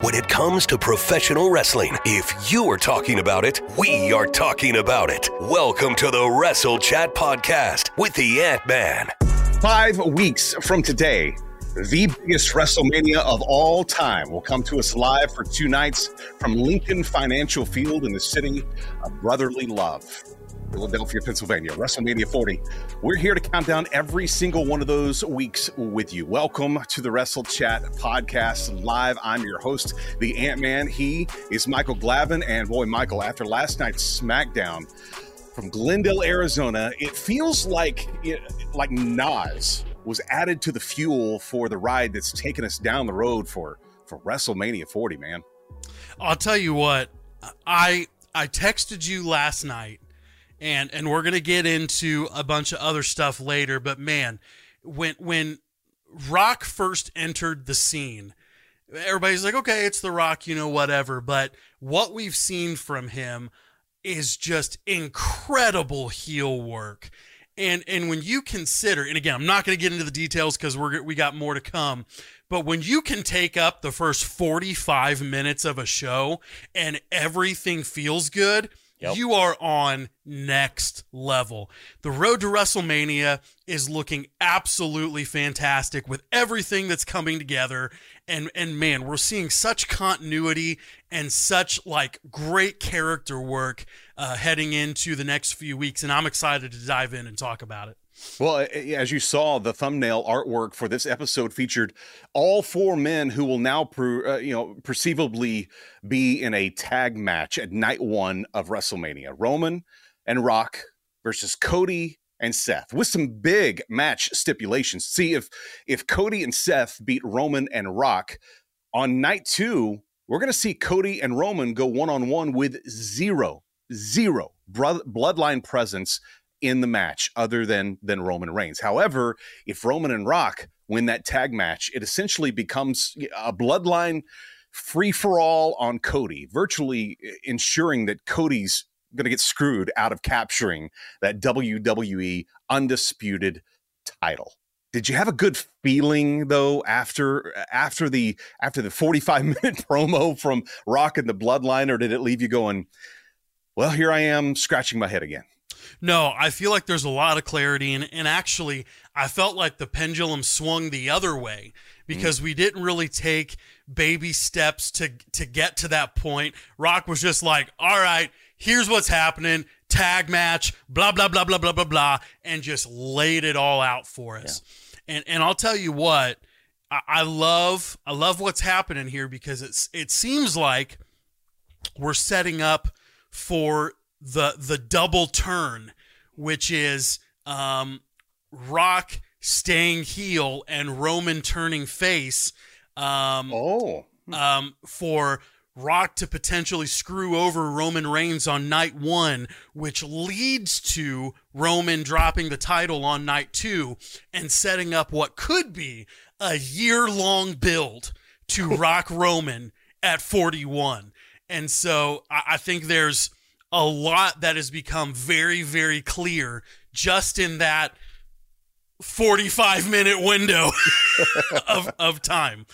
When it comes to professional wrestling, if you are talking about it, we are talking about it. Welcome to the Wrestle Chat Podcast with the Ant-Man. 5 weeks from today, the biggest WrestleMania of all time will come to us live for two nights from Lincoln Financial Field in the city of brotherly love, Philadelphia, Pennsylvania, WrestleMania 40. We're here to count down every single one of those weeks with you. Welcome to the Wrestle Chat Podcast Live. I'm your host, the Ant-Man. He is Michael Glavin. And boy, Michael, after last night's SmackDown from Glendale, Arizona, it feels like Nas was added to the fuel for the ride that's taken us down the road for WrestleMania 40, man. I'll tell you what, I texted you last night, and we're going to get into a bunch of other stuff later, but man, when Rock first entered the scene, everybody's like, okay, it's The Rock, you know, whatever, but what we've seen from him is just incredible heel work. And when you consider, and again, I'm not going to get into the details because we got more to come, but when you can take up the first 45 minutes of a show and everything feels good, yep, you are on next level. The road to WrestleMania is looking absolutely fantastic with everything that's coming together. And man, we're seeing such continuity and such like great character work heading into the next few weeks. And I'm excited to dive in and talk about it. Well, as you saw, the thumbnail artwork for this episode featured all four men who will now, perceivably be in a tag match at night one of WrestleMania. Roman and Rock versus Cody and Seth, with some big match stipulations. See, if Cody and Seth beat Roman and Rock on night two, we're going to see Cody and Roman go one-on-one with zero bloodline presence in the match other than Roman Reigns. However, if Roman and Rock win that tag match, it essentially becomes a bloodline free-for-all on Cody, virtually ensuring that Cody's going to get screwed out of capturing that WWE undisputed title. Did you have a good feeling though after the 45-minute promo from Rock and the Bloodline, or did it leave you going, well, here I am scratching my head again? No, I feel like there's a lot of clarity, and actually I felt like the pendulum swung the other way, because we didn't really take baby steps to get to that point. Rock was just like, all right, here's what's happening, tag match, blah, blah, blah, blah, blah, blah, blah, and just laid it all out for us. Yeah. And I'll tell you what, I love what's happening here, because it seems like we're setting up for the double turn, which is Rock staying heel and Roman turning face for Rock to potentially screw over Roman Reigns on night one, which leads to Roman dropping the title on night two and setting up what could be a year-long build to Rock Roman at 41. And so I think there's a lot that has become very, very clear just in that 45-minute window of time.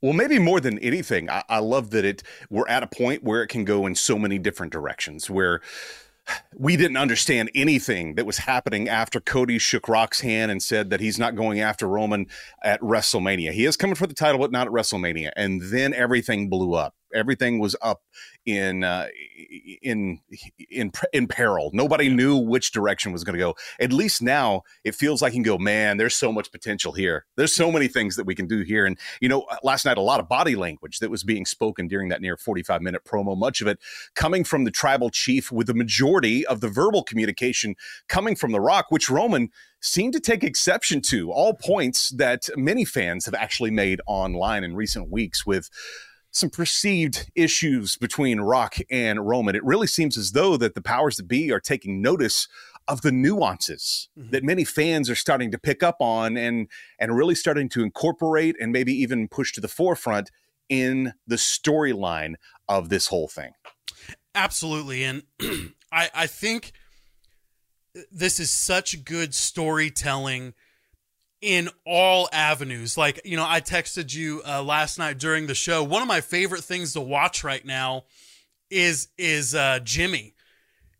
Well, maybe more than anything, I love that we're at a point where it can go in so many different directions, where we didn't understand anything that was happening after Cody shook Rock's hand and said that he's not going after Roman at WrestleMania. He is coming for the title, but not at WrestleMania. And then everything blew up. Everything was up in peril. Nobody knew which direction was going to go. At least now it feels like you can go, man, there's so much potential here. There's so many things that we can do here. And, you know, last night, a lot of body language that was being spoken during that near 45-minute promo, much of it coming from the tribal chief, with the majority of the verbal communication coming from The Rock, which Roman seemed to take exception to, all points that many fans have actually made online in recent weeks with some perceived issues between Rock and Roman. It really seems as though that the powers that be are taking notice of the nuances that many fans are starting to pick up on and really starting to incorporate and maybe even push to the forefront in the storyline of this whole thing. Absolutely. And I think this is such good storytelling in all avenues. Like, you know, I texted you last night during the show, one of my favorite things to watch right now is Jimmy.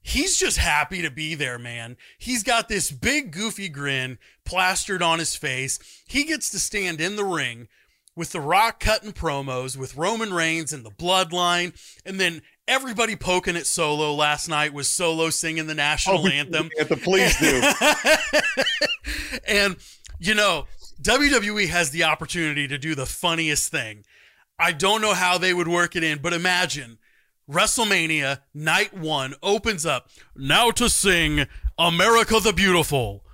He's just happy to be there, man. He's got this big goofy grin plastered on his face. He gets to stand in the ring with The Rock cutting promos, with Roman Reigns and the Bloodline, and then everybody poking at Solo last night was Solo singing the national anthem. Please do. And you know, WWE has the opportunity to do the funniest thing. I don't know how they would work it in, but imagine WrestleMania night one opens up. Now to sing America the Beautiful,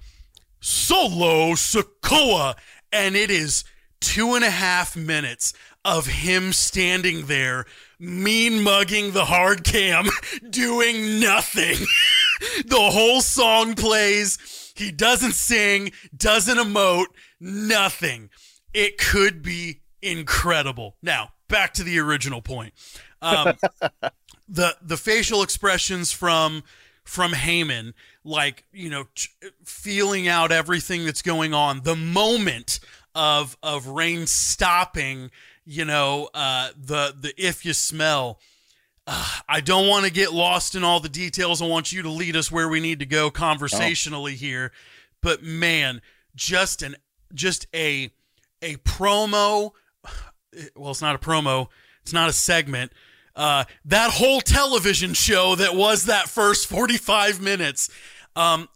Solo Sikoa. And it is 2.5 minutes of him standing there, mean mugging the hard cam, doing nothing. The whole song plays. He doesn't sing, doesn't emote, nothing. It could be incredible. Now, back to the original point. The facial expressions from Heyman, like, you know, feeling out everything that's going on. The moment of Reigns stopping, you know, the if you smell. I don't want to get lost in all the details. I want you to lead us where we need to go conversationally here, but man, just a promo. Well, it's not a promo. It's not a segment. That whole television show that was that first 45 minutes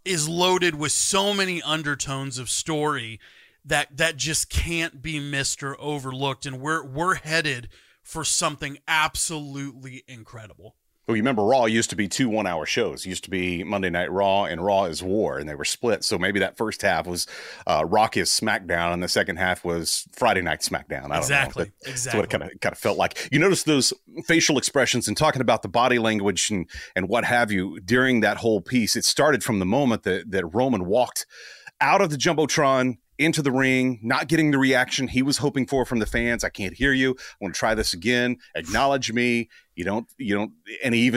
is loaded with so many undertones of story that just can't be missed or overlooked. And we're headed for something absolutely incredible. Well, you remember Raw used to be 2 one-hour shows. It used to be Monday Night Raw and Raw is War, and they were split. So maybe that first half was Rock is Smackdown, and the second half was Friday Night Smackdown. I don't know. That's what it kind of felt like. You notice those facial expressions and talking about the body language and what have you during that whole piece. It started from the moment that Roman walked out of the Jumbotron into the ring, not getting the reaction he was hoping for from the fans. I can't hear you. I want to try this again. Acknowledge me. You don't. And he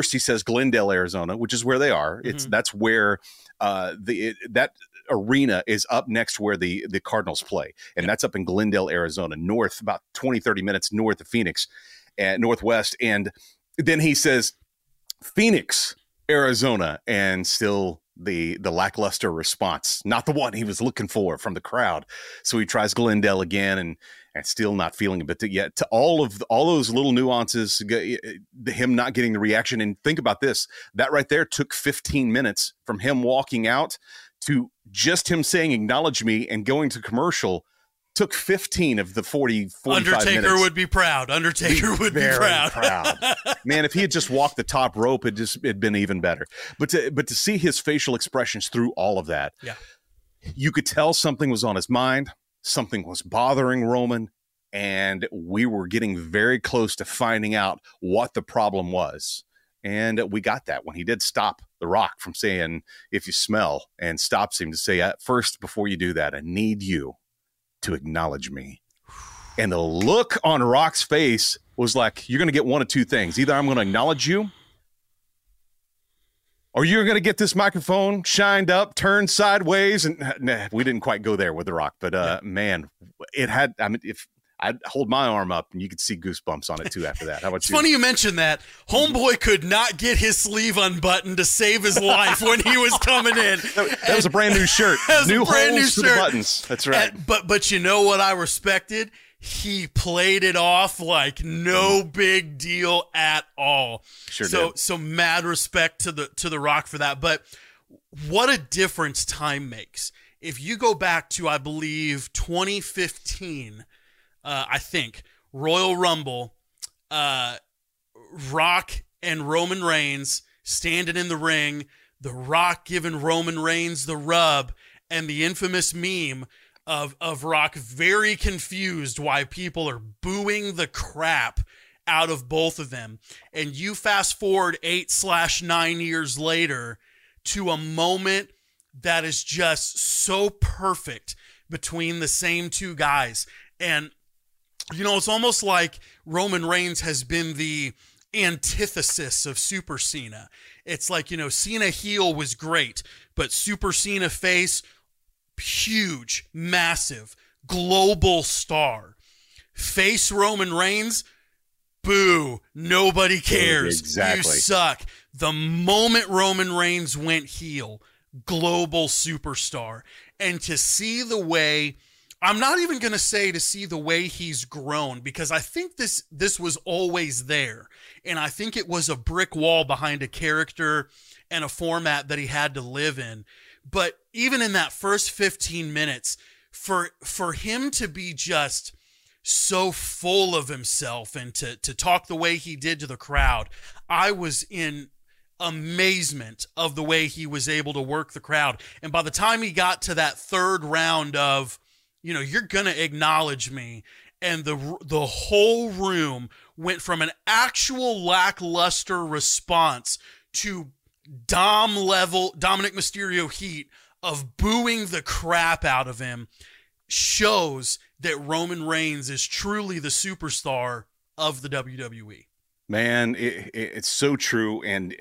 says Glendale, Arizona, which is where they are. That's where that arena is up next where the Cardinals play. And that's up in Glendale, Arizona, north, about 20, 30 minutes north of Phoenix and northwest. And then he says Phoenix, Arizona, and still the lackluster response, not the one he was looking for from the crowd. So he tries Glendale again and still not feeling it. But yet to all those little nuances, him not getting the reaction. And think about this, that right there took 15 minutes from him walking out to just him saying, acknowledge me, and going to commercial. Took 15 of the 45 minutes. Undertaker would be proud. Undertaker would be very proud. Man, if he had just walked the top rope, it'd been even better. But to see his facial expressions through all of that, you could tell something was on his mind, something was bothering Roman, and we were getting very close to finding out what the problem was. And we got that when he did stop The Rock from saying, if you smell, and stops him to say, first, before you do that, I need you to acknowledge me. And the look on Rock's face was like, you're going to get one of two things. Either I'm going to acknowledge you, or you're going to get this microphone shined up, turned sideways. And nah, we didn't quite go there with The Rock. But, man, it had – I mean, if I'd hold my arm up, and you could see goosebumps on it, too, after that. How about it's you? Funny you mentioned that. Homeboy could not get his sleeve unbuttoned to save his life when he was coming in. That was a brand-new shirt. That was new a brand-new shirt. The buttons. That's right. But you know what I respected? He played it off like no big deal at all. Sure did. So mad respect to the Rock for that. But what a difference time makes. If you go back to, I believe, 2015, Royal Rumble, Rock and Roman Reigns standing in the ring, The Rock giving Roman Reigns the rub, and the infamous meme of Rock very confused why people are booing the crap out of both of them. And you fast forward 8/9 years later to a moment that is just so perfect between the same two guys. And, you know, it's almost like Roman Reigns has been the antithesis of Super Cena. It's like, you know, Cena heel was great, but Super Cena face, huge, massive, global star. Face Roman Reigns, boo, nobody cares. Exactly. You suck. The moment Roman Reigns went heel, global superstar. And to see the way, I'm not even going to say to see the way he's grown, because I think this was always there. And I think it was a brick wall behind a character and a format that he had to live in. But even in that first 15 minutes, for him to be just so full of himself and to talk the way he did to the crowd, I was in amazement of the way he was able to work the crowd. And by the time he got to that third round of, you know, you're going to acknowledge me, and the whole room went from an actual lackluster response to Dom level Dominic Mysterio heat of booing the crap out of him, shows that Roman Reigns is truly the superstar of the WWE. Man, it's so true. And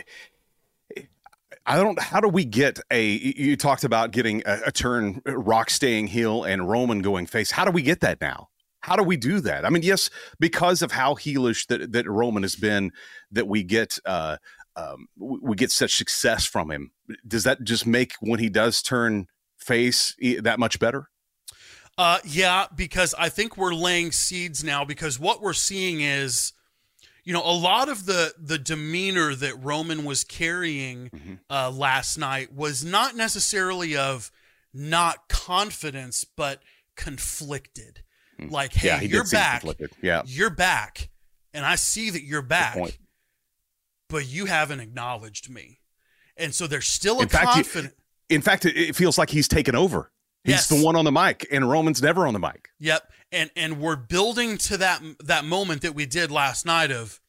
how do we get you talked about getting a turn, Rock staying heel and Roman going face. How do we get that now? How do we do that? I mean, yes, because of how heelish that Roman has been, that we get, we get such success from him. Does that just make when he does turn face that much better? Yeah, because I think we're laying seeds now, because what we're seeing is, you know, a lot of the demeanor that Roman was carrying last night was not necessarily of not confidence, but conflicted. Like, hey, yeah, you're back. Yeah. You're back. And I see that you're back. But you haven't acknowledged me. And so there's still confidence. In fact, it feels like he's taken over. He's the one on the mic, and Roman's never on the mic. Yep. And we're building to that moment that we did last night of,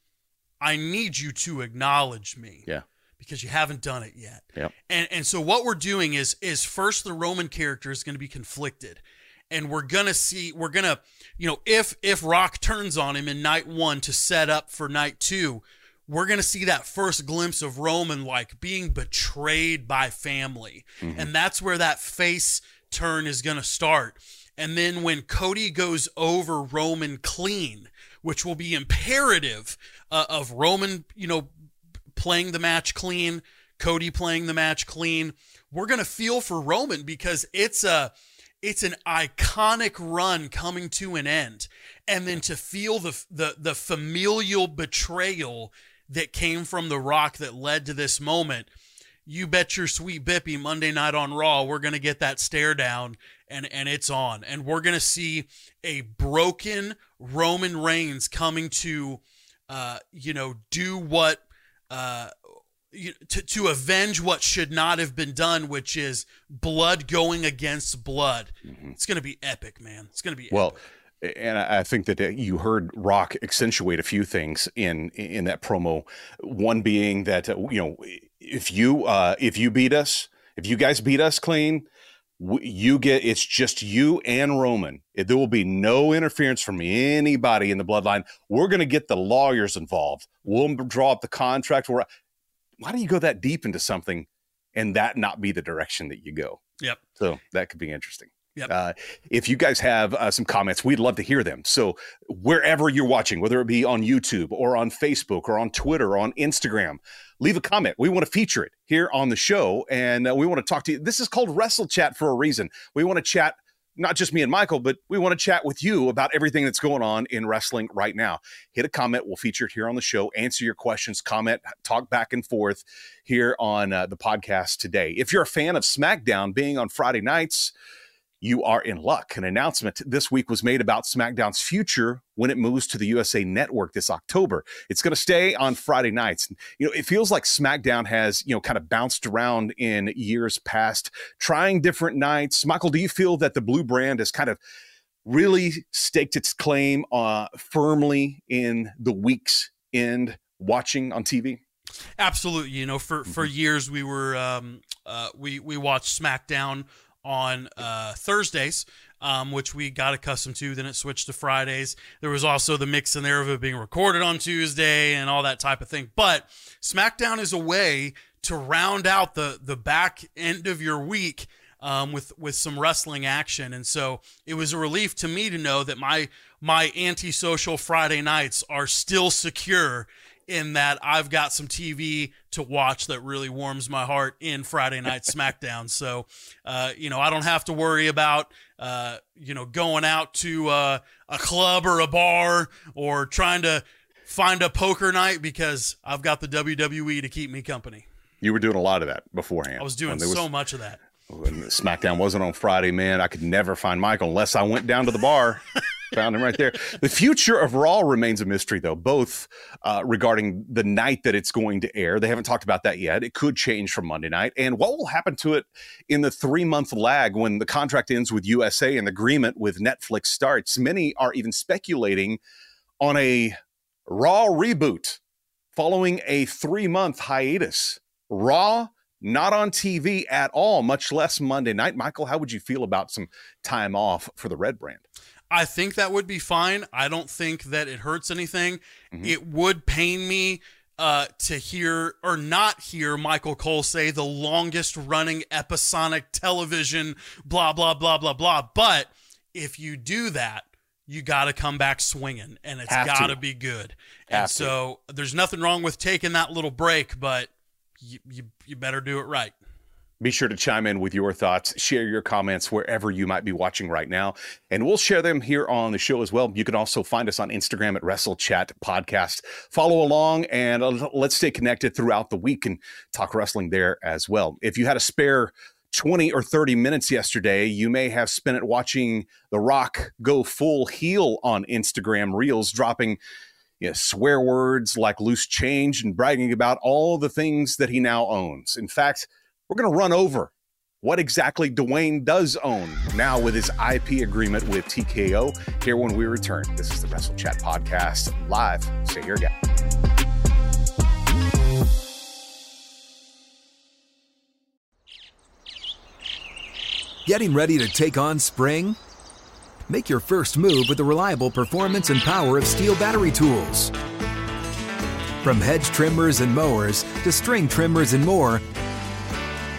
I need you to acknowledge me. Yeah. Because you haven't done it yet. Yep. And so what we're doing is first the Roman character is going to be conflicted. And we're going to, you know, if Rock turns on him in night one to set up for night two, we're going to see that first glimpse of Roman like being betrayed by family. Mm-hmm. And that's where that face turn is going to start. And then when Cody goes over Roman clean, which will be imperative of Roman, you know, playing the match clean, Cody playing the match clean, we're going to feel for Roman because it's an iconic run coming to an end. And then to feel the familial betrayal that came from The Rock that led to this moment, you bet your sweet bippy Monday night on Raw, we're going to get that stare down, and it's on. And we're going to see a broken Roman Reigns coming to, you know, do what, to avenge what should not have been done, which is blood going against blood. Mm-hmm. It's going to be epic, man. It's going to be epic. And I think that you heard Rock accentuate a few things in that promo. One being that, you know, if you guys beat us clean, you get, it's just you and Roman. There will be no interference from anybody in the bloodline. We're going to get the lawyers involved. We'll draw up the contract. Why do you go that deep into something and that not be the direction that you go? Yep. So that could be interesting. Yep. If you guys have some comments, we'd love to hear them. So wherever you're watching, whether it be on YouTube or on Facebook or on Twitter or on Instagram, leave a comment. We want to feature it here on the show, and we want to talk to you. This is called Wrestle Chat for a reason. We want to chat, not just me and Michael, but we want to chat with you about everything that's going on in wrestling right now. Hit a comment. We'll feature it here on the show. Answer your questions, comment, talk back and forth here on the podcast today. If you're a fan of SmackDown being on Friday nights, you are in luck. An announcement this week was made about SmackDown's future when it moves to the USA Network this October. It's going to stay on Friday nights. You know, it feels like SmackDown has, you know, kind of bounced around in years past, trying different nights. Michael, do you feel that the blue brand has kind of really staked its claim firmly in the week's end watching on TV? Absolutely. You know, for years we were we watched SmackDown on Thursdays, which we got accustomed to. Then it switched to Fridays. There was also the mix in there of it being recorded on Tuesday and all that type of thing. But SmackDown is a way to round out the back end of your week with some wrestling action. And so it was a relief to me to know that my antisocial Friday nights are still secure in that I've got some TV to watch that really warms my heart in Friday Night SmackDown. So, you know, I don't have to worry about, you know, going out to a club or a bar or trying to find a poker night because I've got the WWE to keep me company. You were doing a lot of that beforehand. I was doing so much of that. When SmackDown wasn't on Friday, man, I could never find Michael unless I went down to the bar. Found him right there. The future of Raw remains a mystery, though, both regarding the night that it's going to air. They haven't talked about that yet. It could change from Monday night. And what will happen to it in the 3-month lag when the contract ends with USA and the agreement with Netflix starts? Many are even speculating on a Raw reboot following a 3-month hiatus. Raw, not on TV at all, much less Monday night. Michael, how would you feel about some time off for the Red Brand? I think that would be fine. I don't think that it hurts anything. Mm-hmm. It would pain me to hear or not hear Michael Cole say the longest running episodic television, blah, blah, blah, blah, blah. But if you do that, you got to come back swinging, and it's got to be good. And so there's nothing wrong with taking that little break, but you better do it right. Be sure to chime in with your thoughts. Share your comments wherever you might be watching right now, and we'll share them here on the show as well. You can also find us on Instagram at WrestleChat Podcast. Follow along, and let's stay connected throughout the week and talk wrestling there as well. If you had a spare 20 or 30 minutes yesterday, you may have spent it watching The Rock go full heel on Instagram Reels, dropping swear words like loose change and bragging about all the things that he now owns. In fact, we're going to run over what exactly Dwayne does own now with his IP agreement with TKO here when we return. This is the Wrestle Chat Podcast live. Stay here, guys. Getting ready to take on spring? Make your first move with the reliable performance and power of Steel battery tools. From hedge trimmers and mowers to string trimmers and more,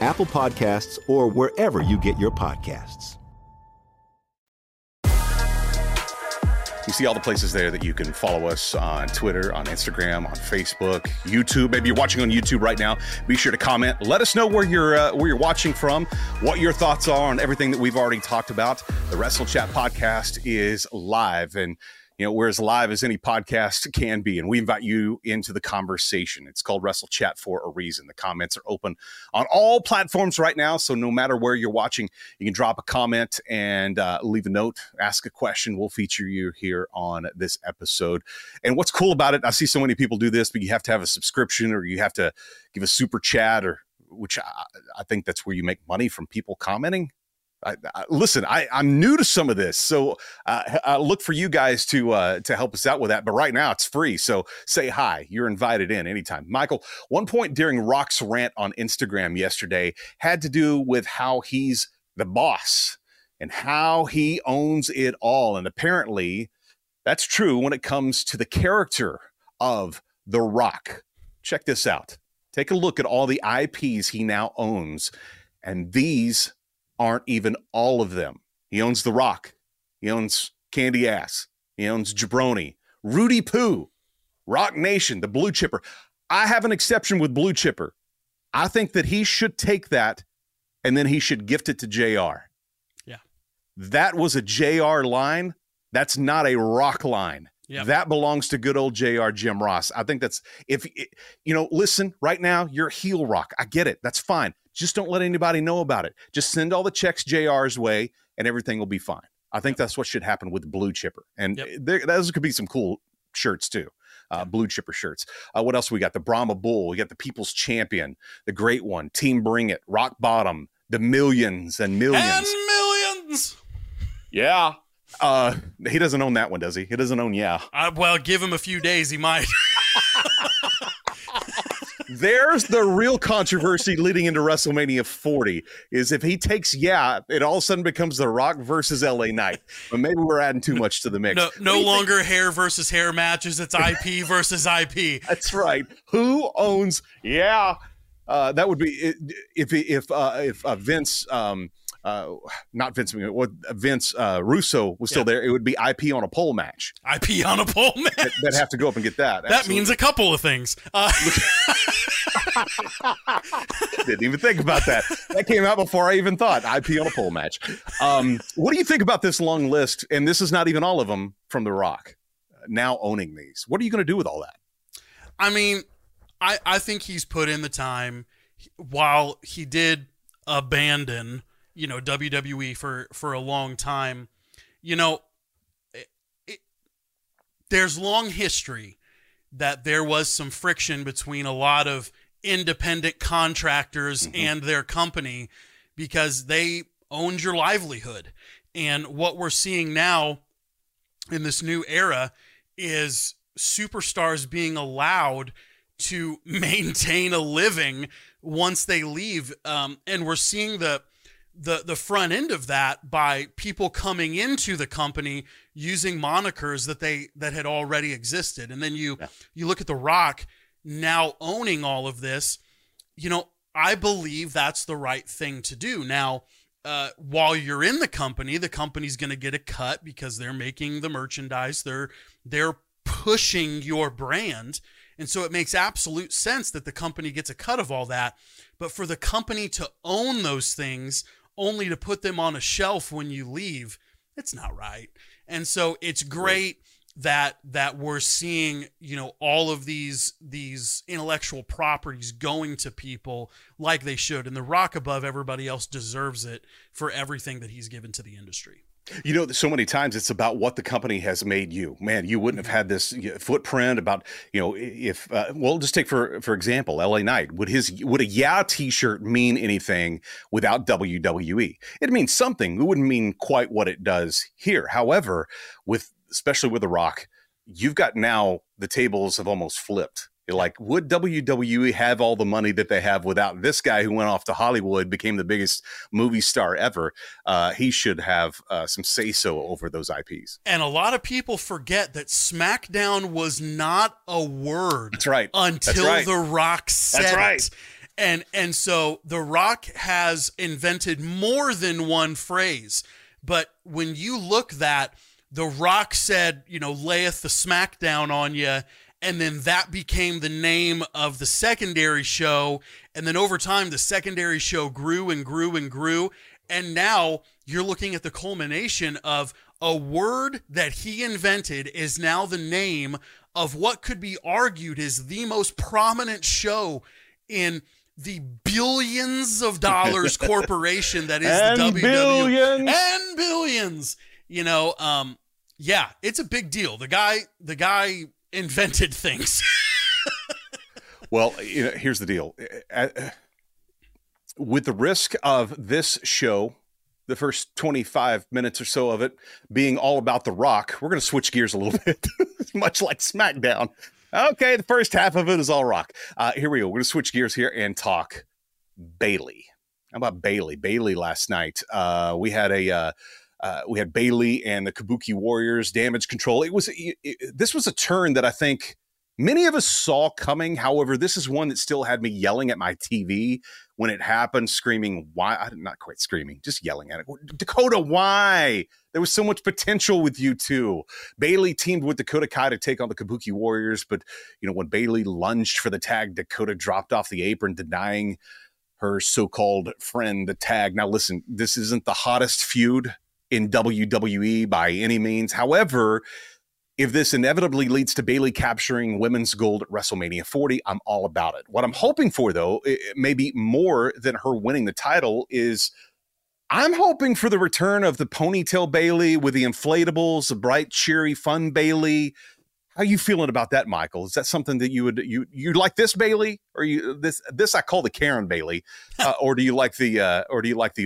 Apple Podcasts, or wherever you get your podcasts. You see all the places there that you can follow us on Twitter, on Instagram, on Facebook, YouTube. Maybe you're watching on YouTube right now. Be sure to comment. Let us know where you're watching from, what your thoughts are on everything that we've already talked about. The Wrestle Chat podcast is live, and you know we're as live as any podcast can be, and we invite you into the conversation. It's called Wrestle Chat for a reason. The comments are open on all platforms right now, so no matter where you're watching, you can drop a comment and leave a note, ask a question. We'll feature you here on this episode. And what's cool about it, I see so many people do this, but you have to have a subscription or you have to give a super chat, or which I think that's where you make money from people commenting. I'm new to some of this, so I look for you guys to help us out with that. But right now it's free, so say hi. You're invited in anytime. Michael, one point during Rock's rant on Instagram yesterday had to do with how he's the boss and how he owns it all. And apparently that's true when it comes to the character of The Rock. Check this out. Take a look at all the IPs he now owns, and these aren't even all of them. He owns The Rock. He owns Candy Ass. He owns Jabroni, Rudy Poo, Rock Nation, the Blue Chipper. I have an exception with Blue Chipper. I think that he should take that and then he should gift it to JR. Yeah. That was a JR line. That's not a Rock line. Yep. That belongs to good old JR Jim Ross. I think that's, listen, right now you're heel Rock. I get it. That's fine. Just don't let anybody know about it. Just send all the checks JR's way, and everything will be fine. I think that's what should happen with Blue Chipper. And those could be some cool shirts, too. Blue Chipper shirts. What else we got? The Brahma Bull. We got the People's Champion. The Great One. Team Bring It. Rock Bottom. The Millions and Millions. And Millions! Yeah. He doesn't own that one, does he? He doesn't own, give him a few days, he might. There's the real controversy leading into WrestleMania 40 is if he takes, it all of a sudden becomes The Rock versus LA Knight. But maybe we're adding too much to the mix. No longer hair versus hair matches. It's IP versus IP. That's right. Who owns? Yeah. That would be if Vince, not Vince, Russo was still there. It would be IP on a pole match. IP on a pole match. That'd have to go up and get that. Absolutely. That means a couple of things. Didn't even think about that. That came out before I even thought. IP on a pole match. What do you think about this long list? And this is not even all of them from The Rock now owning these. What are you going to do with all that? I mean, I think he's put in the time. While he did abandon WWE for a long time, there's long history that there was some friction between a lot of independent contractors and their company because they owned your livelihood. And what we're seeing now in this new era is superstars being allowed to maintain a living once they leave. And we're seeing the front end of that by people coming into the company using monikers that had already existed. And then you look at The Rock now owning all of this. I believe that's the right thing to do. Now, while you're in the company's going to get a cut because they're making the merchandise. They're pushing your brand. And so it makes absolute sense that the company gets a cut of all that. But for the company to own those things only to put them on a shelf when you leave, it's not right. And so it's great that we're seeing, all of these intellectual properties going to people like they should. And The Rock, above everybody else, deserves it for everything that he's given to the industry. So many times it's about what the company has made you. Man, you wouldn't have had this footprint about, just take for example, LA Knight. Would a t-shirt mean anything without WWE? It means something. It wouldn't mean quite what it does here. However, especially with The Rock, you've got now the tables have almost flipped. You're like, would WWE have all the money that they have without this guy who went off to Hollywood, became the biggest movie star ever? He should have some say-so over those IPs. And a lot of people forget that SmackDown was not a word. That's right. Until The Rock said it. That's right. And so The Rock has invented more than one phrase. But when you look that, The Rock said, you know, layeth the SmackDown on you. And then that became the name of the secondary show. And then over time, the secondary show grew and grew and grew. And now you're looking at the culmination of a word that he invented is now the name of what could be argued is the most prominent show in the billions of dollars corporation that is and the WWE. Billions. And billions. You know, yeah, it's a big deal. The guy invented things. Well, you know, here's the deal. With the risk of this show, the first 25 minutes or so of it being all about The Rock, we're going to switch gears a little bit, much like SmackDown. Okay, the first half of it is all Rock. Here we go. We're going to switch gears here and talk Bayley. How about Bayley? Bayley last night. We had Bayley and the Kabuki Warriors, Damage Control. This was a turn that I think many of us saw coming. However, this is one that still had me yelling at my TV when it happened, screaming, why? Not quite screaming, just yelling at it. Dakota, why? There was so much potential with you two. Bayley teamed with Dakota Kai to take on the Kabuki Warriors. But, you know, when Bayley lunged for the tag, Dakota dropped off the apron, denying her so-called friend the tag. Now, listen, this isn't the hottest feud in WWE by any means. However, if this inevitably leads to Bayley capturing women's gold at WrestleMania 40, I'm all about it. What I'm hoping for, though, maybe more than her winning the title, is I'm hoping for the return of the ponytail Bayley with the inflatables, a bright, cheery, fun Bayley. How are you feeling about that, Michael? Is that something that you like this Bayley, or this I call the Karen Bayley, or do you like the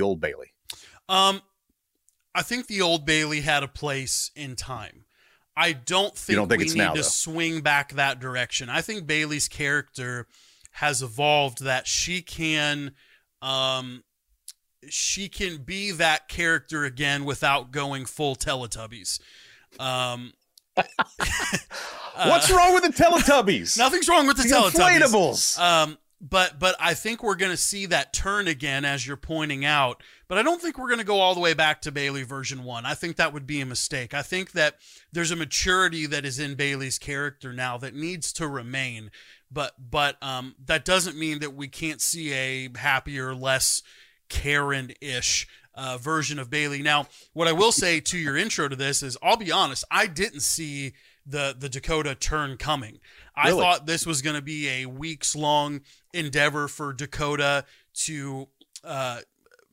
old Bayley? I think the old Bayley had a place in time. I don't think we need to swing back that direction. I think Bayley's character has evolved that she can be that character again without going full Teletubbies. What's wrong with the Teletubbies? Nothing's wrong with the Teletubbies. Inflatables. But I think we're going to see that turn again, as you're pointing out. But I don't think we're going to go all the way back to Bayley version 1. I think that would be a mistake. I think that there's a maturity that is in Bayley's character now that needs to remain. But that doesn't mean that we can't see a happier, less Karen-ish version of Bayley. Now, what I will say to your intro to this is, I'll be honest, I didn't see the Dakota turn coming. Really? I thought this was going to be a weeks-long endeavor for Dakota to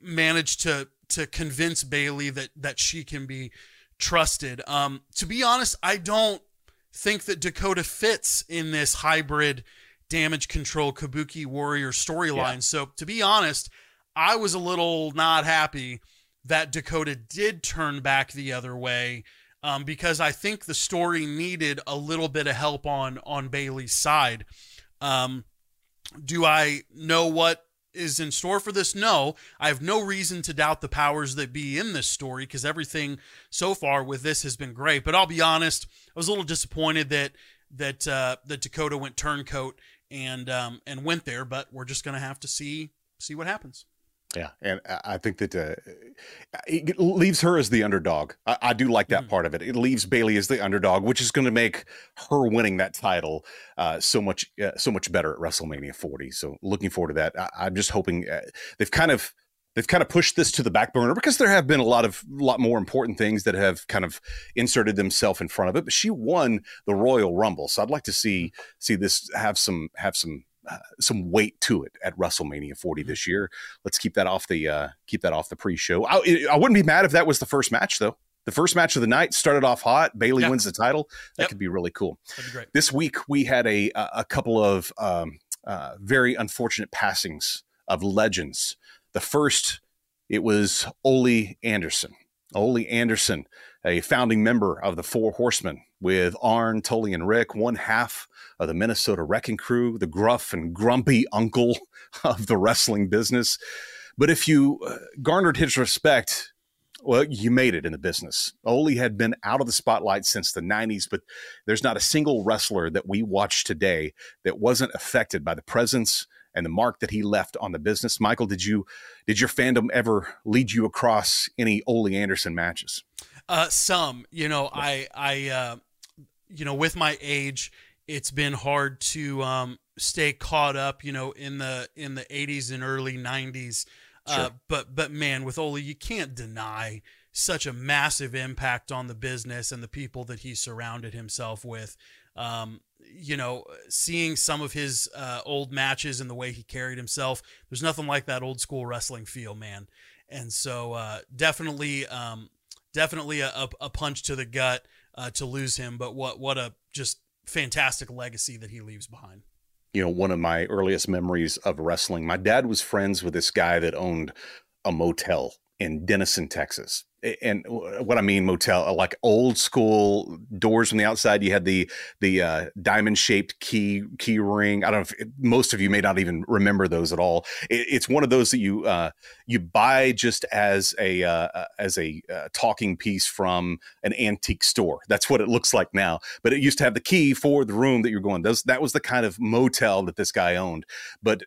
manage to convince Bayley that she can be trusted. To be honest, I don't think that Dakota fits in this hybrid Damage Control Kabuki Warrior storyline. Yeah. So to be honest, I was a little not happy that Dakota did turn back the other way. Because I think the story needed a little bit of help on Bayley's side. Do I know what is in store for this? No, I have no reason to doubt the powers that be in this story, because everything so far with this has been great. But I'll be honest, I was a little disappointed that Dakota went turncoat and went there. But we're just going to have to see what happens. Yeah, and I think that it leaves her as the underdog. I do like that part of it. It leaves Bayley as the underdog, which is going to make her winning that title so much better at WrestleMania 40. So looking forward to that. I'm just hoping they've kind of pushed this to the back burner, because there have been a lot more important things that have kind of inserted themselves in front of it. But she won the Royal Rumble, so I'd like to see this have some weight to it at WrestleMania 40 this year. Let's keep that off the pre-show. I wouldn't be mad if that was the first match, though. The first match of the night started off hot. Bayley wins the title. That could be really cool. That'd be great. This week we had a couple of very unfortunate passings of legends. The first, it was Ole Anderson. Ole Anderson, a founding member of the Four Horsemen, with Arn, Tully, and Rick, one half of the Minnesota Wrecking Crew, the gruff and grumpy uncle of the wrestling business. But if you garnered his respect, well, you made it in the business. Ole had been out of the spotlight since the 90s, but there's not a single wrestler that we watch today that wasn't affected by the presence and the mark that he left on the business. Michael, did your fandom ever lead you across any Ole Anderson matches? Some, I with my age, it's been hard to stay caught up, in the 80s and early 90s. Sure. But man, with Ole, you can't deny such a massive impact on the business and the people that he surrounded himself with. Seeing some of his old matches and the way he carried himself, there's nothing like that old school wrestling feel, man. And so definitely a punch to the gut to lose him. But what a just fantastic legacy that he leaves behind. You know, one of my earliest memories of wrestling, my dad was friends with this guy that owned a motel in Denison, Texas. And what I mean, motel, like old school doors from the outside. You had the diamond shaped key ring. I don't know if most of you may not even remember those at all. It's one of those that you buy just as a talking piece from an antique store. That's what it looks like now. But it used to have the key for the room that you're going. That was the kind of motel that this guy owned. But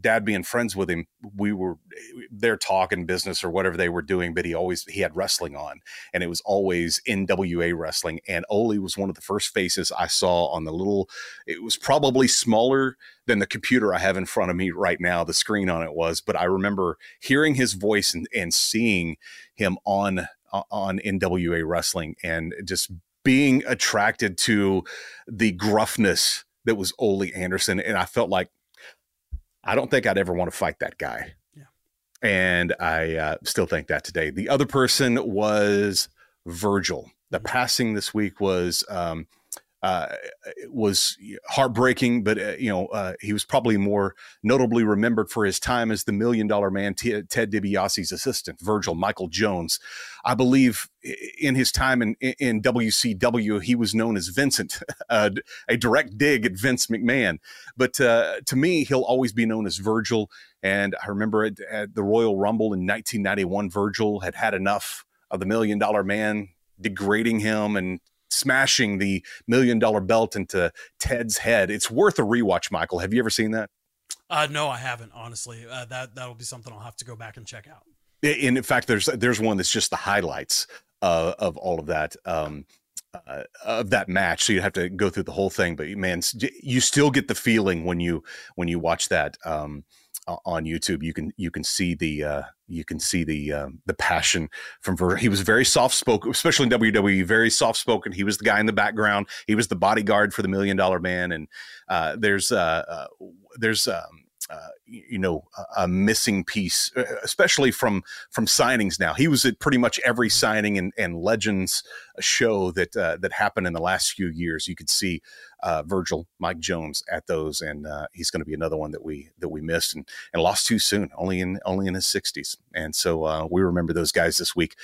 Dad being friends with him, we were there talking business or whatever they were doing. But he had wrestling on, and it was always NWA wrestling. And Ole was one of the first faces I saw on the little, it was probably smaller than the computer I have in front of me right now. The screen on it was, but I remember hearing his voice and seeing him on NWA wrestling and just being attracted to the gruffness that was Ole Anderson. And I felt like, I don't think I'd ever want to fight that guy. And I still think that today. The other person was Virgil. The passing this week was heartbreaking, but he was probably more notably remembered for his time as the Million Dollar Man, Ted DiBiase's assistant, Virgil, Michael Jones. I believe in his time in WCW, he was known as Vincent, a direct dig at Vince McMahon. But to me, he'll always be known as Virgil. And I remember at the Royal Rumble in 1991, Virgil had enough of the Million Dollar Man degrading him and smashing the $1 million belt into Ted's head. It's worth a rewatch, Michael. Have you ever seen that? No, I haven't, honestly. That'll be something I'll have to go back and check out. And in fact, there's one that's just the highlights of all of that, of that match. So you have to go through the whole thing, but man, you still get the feeling when you watch that, on YouTube. You can see the passion from Virgil. He was very soft spoken, especially in WWE, very soft spoken. He was the guy in the background. He was the bodyguard for the $1 million Man. And there's a missing piece, especially from signings. Now he was at pretty much every signing and legends show that happened in the last few years. You could see Virgil, Mike Jones at those, and he's going to be another one that we missed and lost too soon, only in his 60s. And so we remember those guys this week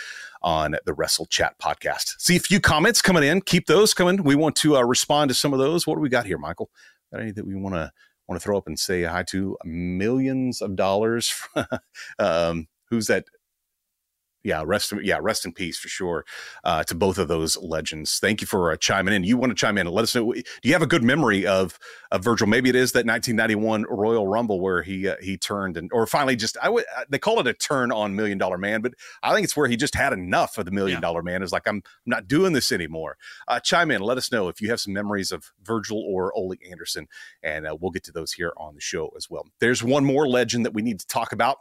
on the Wrestle Chat podcast. See a few comments coming in. Keep those coming. We want to respond to some of those. What do we got here, Michael? Got any that we want to throw up and say hi to? Millions of dollars. Who's that? Yeah, rest in peace for sure to both of those legends. Thank you for chiming in. You want to chime in and let us know, do you have a good memory of Virgil? Maybe it is that 1991 Royal Rumble where he turned or finally just, they call it a turn on $1 million Man, but I think it's where he just had enough of the $1 million Man. It's like, I'm not doing this anymore. Chime in, let us know if you have some memories of Virgil or Ole Anderson, and we'll get to those here on the show as well. There's one more legend that we need to talk about,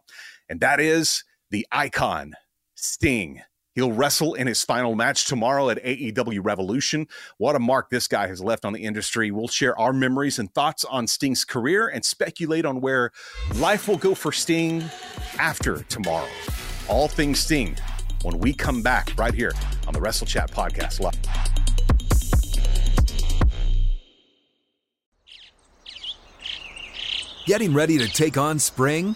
and that is the icon, Sting. He'll wrestle in his final match tomorrow at AEW Revolution. What a mark this guy has left on the industry. We'll share our memories and thoughts on Sting's career and speculate on where life will go for Sting after tomorrow. All things Sting when we come back right here on the Wrestle Chat Podcast Live. Getting ready to take on spring?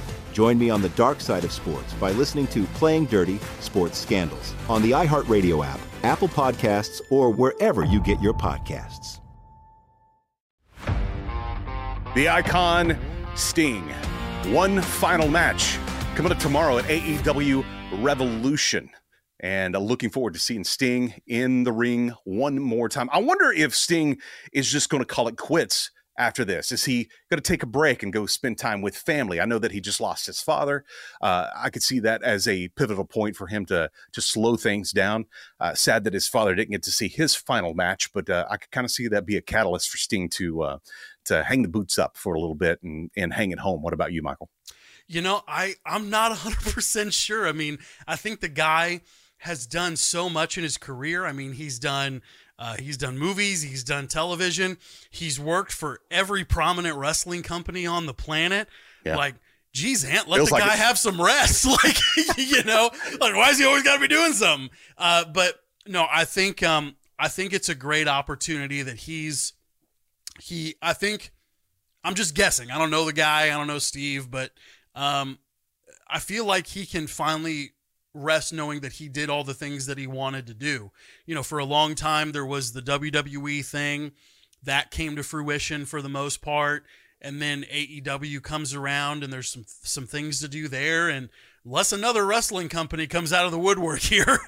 Join me on the dark side of sports by listening to Playing Dirty Sports Scandals on the iHeartRadio app, Apple Podcasts, or wherever you get your podcasts. The icon, Sting. One final match coming up tomorrow at AEW Revolution. And looking forward to seeing Sting in the ring one more time. I wonder if Sting is just going to call it quits after this. Is he going to take a break and go spend time with family? I know that he just lost his father. I could see that as a pivotal point for him to slow things down. Sad that his father didn't get to see his final match, but I could kind of see that be a catalyst for Sting to hang the boots up for a little bit and hang it home. What about you, Michael? You know, I'm not 100% sure. I mean, I think the guy has done so much in his career. I mean, he's done movies, he's done television, he's worked for every prominent wrestling company on the planet. Yeah. Like, geez, Ant, let the guy have some rest. Like, you know, like, why has he always got to be doing something? But no, I think it's a great opportunity that I'm just guessing. I don't know the guy. I don't know Steve, but I feel like he can finally rest knowing that he did all the things that he wanted to do. You know, for a long time, there was the WWE thing that came to fruition for the most part. And then AEW comes around and there's some things to do there. And unless another wrestling company comes out of the woodwork here,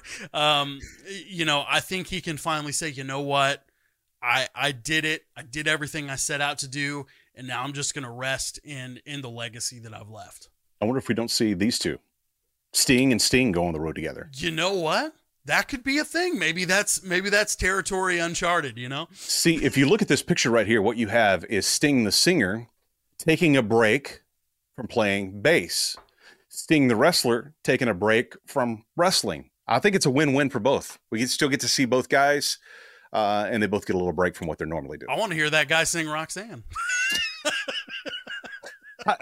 you know, I think he can finally say, you know what, I did it. I did everything I set out to do. And now I'm just going to rest in the legacy that I've left. I wonder if we don't see these two, Sting and Sting, go on the road together. You know what? That could be a thing. Maybe that's territory uncharted, you know? See, if you look at this picture right here, what you have is Sting the singer taking a break from playing bass. Sting the wrestler taking a break from wrestling. I think it's a win-win for both. We still get to see both guys, and they both get a little break from what they're normally doing. I want to hear that guy sing Roxanne.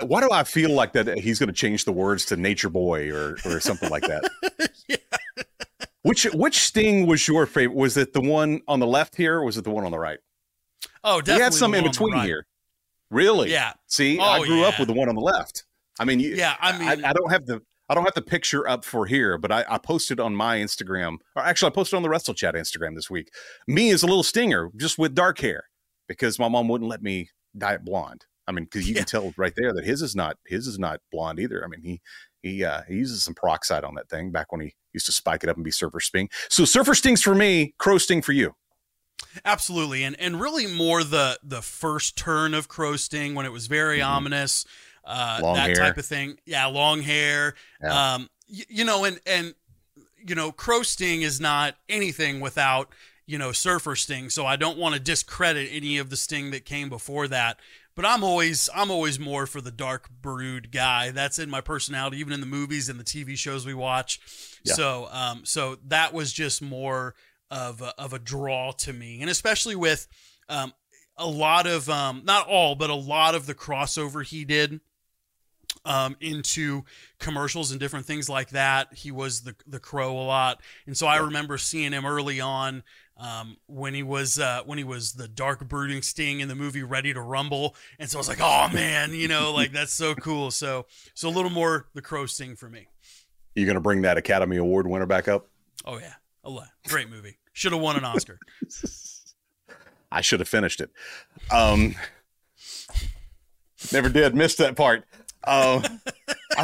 Why do I feel like that he's going to change the words to Nature Boy or something like that? Yeah. Which Sting was your favorite? Was it the one on the left here or was it the one on the right? Oh, definitely. We had some in between here. Really? Yeah. See, I grew up with the one on the left. I mean, I don't have the picture up for here, but I posted on my Instagram, or actually I posted on the WrestleChat Instagram this week. Me as a little Stinger, just with dark hair, because my mom wouldn't let me dye it blonde. I mean, because you can tell right there that his is not blonde either. I mean, he uses some peroxide on that thing back when he used to spike it up and be Surfer Sting. So Surfer Sting's for me, Crow Sting for you. Absolutely. And really more the first turn of Crow Sting when it was very ominous, that hair type of thing. Yeah. Long hair. Yeah. You know, and you know, Crow Sting is not anything without, you know, Surfer Sting. So I don't want to discredit any of the Sting that came before that. But I'm always more for the dark brood guy. That's in my personality, even in the movies and the TV shows we watch. Yeah. So that was just more of a draw to me, and especially with a lot of not all, but a lot of the crossover he did into commercials and different things like that. He was the Crow a lot. And so I remember seeing him early on when he was the dark brooding Sting in the movie Ready to Rumble. And so I was like, oh man, you know, like that's so cool. So a little more the Crow Sting for me. You're going to bring that Academy Award winner back up? Oh yeah. A lot. Great movie. Should have won an Oscar. I should have finished it. Never did. Missed that part. I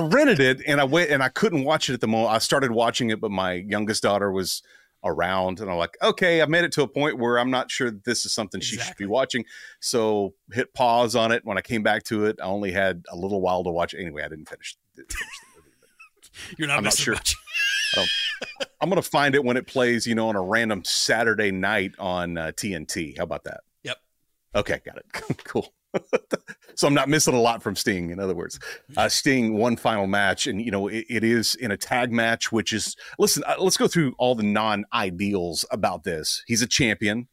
rented it and I went and I couldn't watch it at the moment. I started watching it, but my youngest daughter was around and I'm like, okay, I've made it to a point where I'm not sure this is something she should be watching. So hit pause on it. When I came back to it, I only had a little while to watch it. Anyway, I didn't finish the movie. But I'm not sure. I'm going to find it when it plays, you know, on a random Saturday night on TNT. How about that? Yep. Okay. Got it. Cool. So I'm not missing a lot from Sting. In other words, Sting, one final match. And, you know, it is in a tag match, which is, listen, let's go through all the non-ideals about this. He's a champion.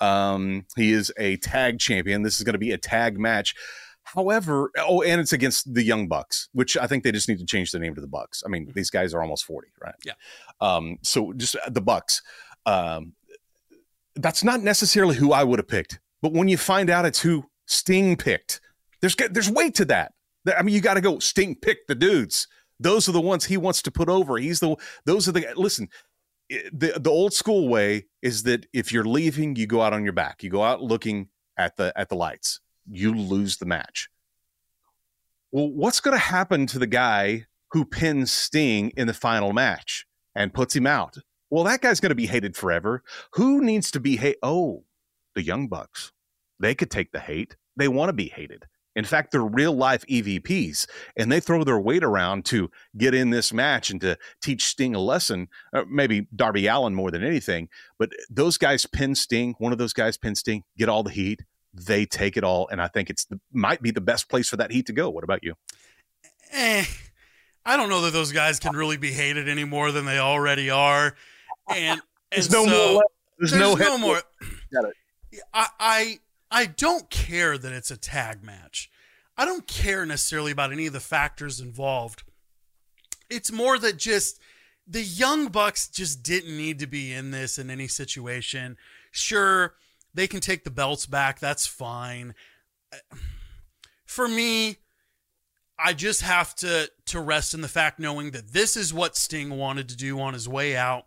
He is a tag champion. This is going to be a tag match. However, and it's against the Young Bucks, which I think they just need to change the name to the Bucks. I mean, these guys are almost 40, right? Yeah. So just the Bucks. That's not necessarily who I would have picked. But when you find out it's who Sting picked, there's weight to that. I mean, you got to go, Sting picked the dudes. Those are the ones he wants to put over. Listen, the old school way is that if you're leaving, you go out on your back. You go out looking at the lights. You lose the match. Well, what's going to happen to the guy who pins Sting in the final match and puts him out? Well, that guy's going to be hated forever. Who needs to be hate? Oh, the Young Bucks. They could take the hate. They want to be hated. In fact, they're real life EVPs, and they throw their weight around to get in this match and to teach Sting a lesson, maybe Darby Allin more than anything. But those guys pin Sting. One of those guys pin Sting, get all the heat. They take it all, and I think might be the best place for that heat to go. What about you? I don't know that those guys can really be hated any more than they already are. And There's no more. Got it. I don't care that it's a tag match. I don't care necessarily about any of the factors involved. It's more that just the Young Bucks just didn't need to be in this in any situation. Sure, they can take the belts back. That's fine. For me, I just have to rest in the fact knowing that this is what Sting wanted to do on his way out.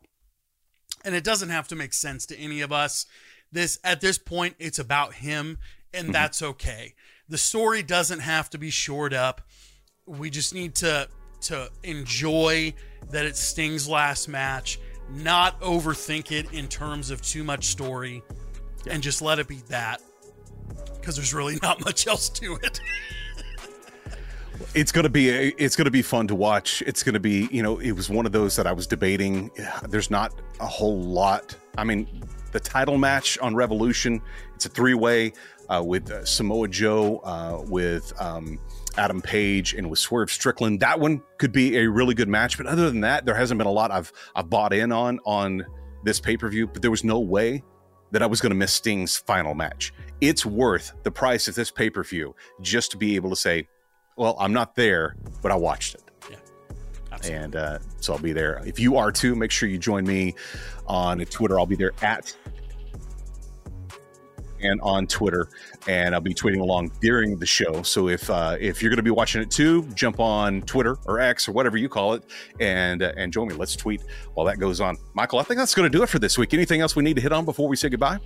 And it doesn't have to make sense to any of us. At this point, it's about him, and that's okay. The story doesn't have to be shored up. We just need to enjoy that it's Sting's last match, not overthink it in terms of too much story. Yeah. And just let it be that, because there's really not much else to it. It's going to be fun to watch. It's going to be, you know, it was one of those that I was debating. There's not a whole lot. I mean, the title match on Revolution, it's a three-way with Samoa Joe, with Adam Page, and with Swerve Strickland. That one could be a really good match. But other than that, there hasn't been a lot I've bought in on this pay-per-view. But there was no way that I was going to miss Sting's final match. It's worth the price of this pay-per-view just to be able to say, well, I'm not there, but I watched it. Yeah, absolutely. And so I'll be there. If you are too, make sure you join me on Twitter. I'll be there on Twitter, and I'll be tweeting along during the show. So if you're going to be watching it too, jump on Twitter or X or whatever you call it, and join me. Let's tweet while that goes on. Michael, I think that's going to do it for this week. Anything else we need to hit on before we say goodbye?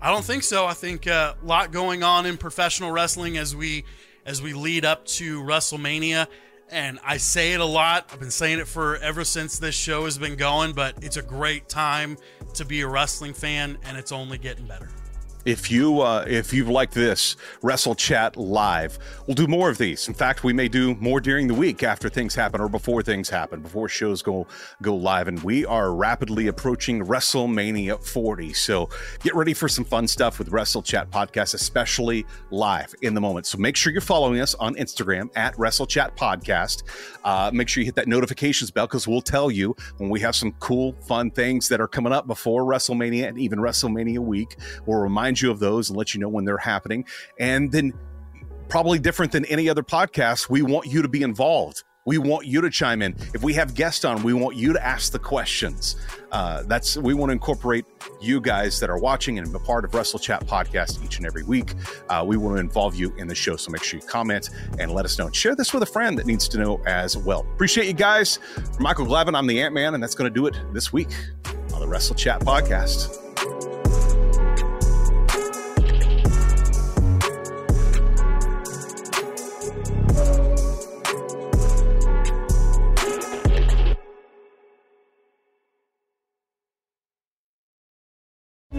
I don't think so. I think a lot going on in professional wrestling as we lead up to WrestleMania. And I say it a lot. I've been saying it ever since this show has been going. But it's a great time to be a wrestling fan, and it's only getting better. If you've liked this Wrestle Chat Live, we'll do more of these. In fact, we may do more during the week after things happen or before things happen, before shows go live. And we are rapidly approaching WrestleMania 40. So get ready for some fun stuff with Wrestle Chat Podcast, especially live in the moment. So make sure you're following us on Instagram at Wrestle Chat Podcast. Make sure you hit that notifications bell, because we'll tell you when we have some cool, fun things that are coming up before WrestleMania and even WrestleMania week. We'll remind you of those and let you know when they're happening. And then probably different than any other podcast, we want you to be involved. We want you to chime in. If we have guests on, we want you to ask the questions. We want to incorporate you guys that are watching and a part of WrestleChat podcast each and every week. We want to involve you in the show. So make sure you comment and let us know. And share this with a friend that needs to know as well. Appreciate you guys. For Michael Glavin, I'm the Ant-Man, and that's going to do it this week on the WrestleChat podcast.